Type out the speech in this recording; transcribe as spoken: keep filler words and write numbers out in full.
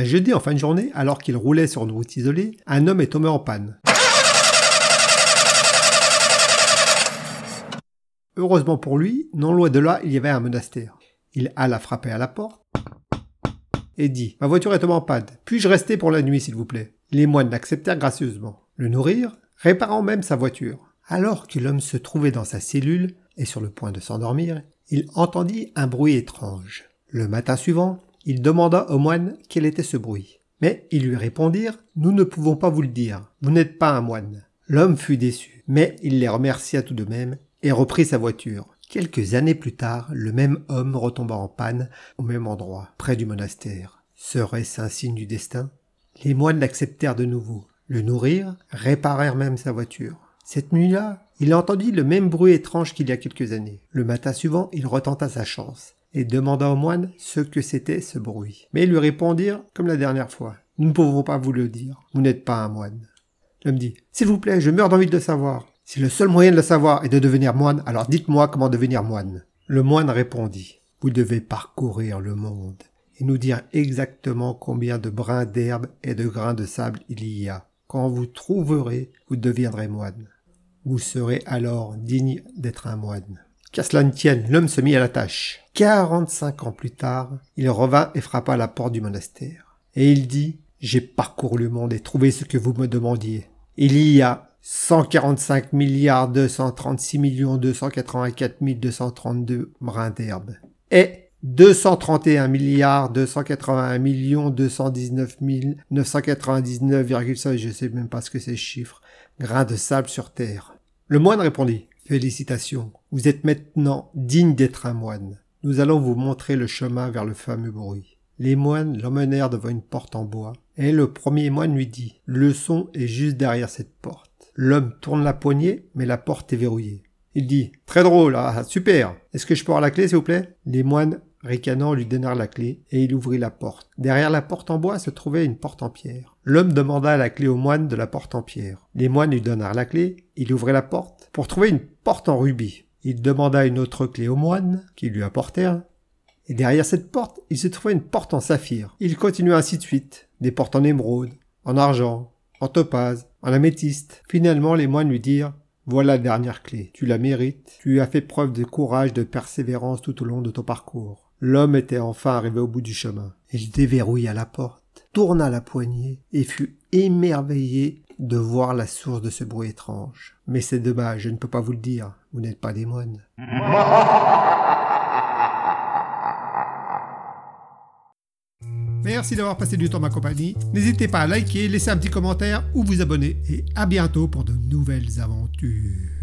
Un jeudi en fin de journée, alors qu'il roulait sur une route isolée, un homme est tombé en panne. Heureusement pour lui, non loin de là, il y avait un monastère. Il alla frapper à la porte et dit « Ma voiture est tombée en panne, puis-je rester pour la nuit s'il vous plaît ?» Les moines l'acceptèrent gracieusement, le nourrirent, réparant même sa voiture. Alors que l'homme se trouvait dans sa cellule et sur le point de s'endormir, il entendit un bruit étrange. Le matin suivant, il demanda au moine quel était ce bruit. Mais ils lui répondirent « Nous ne pouvons pas vous le dire, vous n'êtes pas un moine. » L'homme fut déçu, mais il les remercia tout de même et reprit sa voiture. Quelques années plus tard, le même homme retomba en panne au même endroit, près du monastère. Serait-ce un signe du destin? Les moines l'acceptèrent de nouveau, le nourrirent, réparèrent même sa voiture. Cette nuit-là, il entendit le même bruit étrange qu'il y a quelques années. Le matin suivant, il retenta sa chance et demanda au moine ce que c'était ce bruit. Mais ils lui répondirent, comme la dernière fois, « Nous ne pouvons pas vous le dire, vous n'êtes pas un moine. » L'homme dit, « S'il vous plaît, je meurs d'envie de le savoir. » Si le seul moyen de le savoir est de devenir moine, alors dites-moi comment devenir moine. Le moine répondit, vous devez parcourir le monde et nous dire exactement combien de brins d'herbe et de grains de sable il y a. Quand vous trouverez, vous deviendrez moine. Vous serez alors digne d'être un moine. Qu'à cela ne tienne, l'homme se mit à la tâche. quarante-cinq ans plus tard, il revint et frappa à la porte du monastère. Et il dit, j'ai parcouru le monde et trouvé ce que vous me demandiez. Il y a cent quarante-cinq milliards deux cent trente-six millions deux cent quatre-vingt-quatre mille deux cent trente-deux brins d'herbe et deux cent trente et un milliards deux cent quatre-vingt-un millions deux cent dix-neuf mille neuf cent quatre-vingt-dix-neuf virgule cinq, je sais même pas ce que c'est ce chiffre, grains de sable sur terre. Le moine répondit, félicitations, vous êtes maintenant digne d'être un moine. Nous allons vous montrer le chemin vers le fameux bruit. Les moines l'emmenèrent devant une porte en bois et le premier moine lui dit, le son est juste derrière cette porte. L'homme tourne la poignée, mais la porte est verrouillée. Il dit « Très drôle, ah, super. Est-ce que je peux avoir la clé, s'il vous plaît ?» Les moines, ricanant, lui donnèrent la clé et il ouvrit la porte. Derrière la porte en bois se trouvait une porte en pierre. L'homme demanda la clé au moine de la porte en pierre. Les moines lui donnèrent la clé, il ouvrit la porte pour trouver une porte en rubis. Il demanda une autre clé aux moines, qui lui apportèrent. Et derrière cette porte, il se trouvait une porte en saphir. Il continua ainsi de suite, des portes en émeraude, en argent, en topaze, en améthyste. Finalement, les moines lui dirent « Voilà la dernière clé, tu la mérites, tu as fait preuve de courage, de persévérance tout au long de ton parcours. » L'homme était enfin arrivé au bout du chemin. Il déverrouilla la porte, tourna la poignée et fut émerveillé de voir la source de ce bruit étrange. « Mais c'est dommage, je ne peux pas vous le dire, vous n'êtes pas des moines. » Merci d'avoir passé du temps ma compagnie. N'hésitez pas à liker, laisser un petit commentaire ou vous abonner. Et à bientôt pour de nouvelles aventures.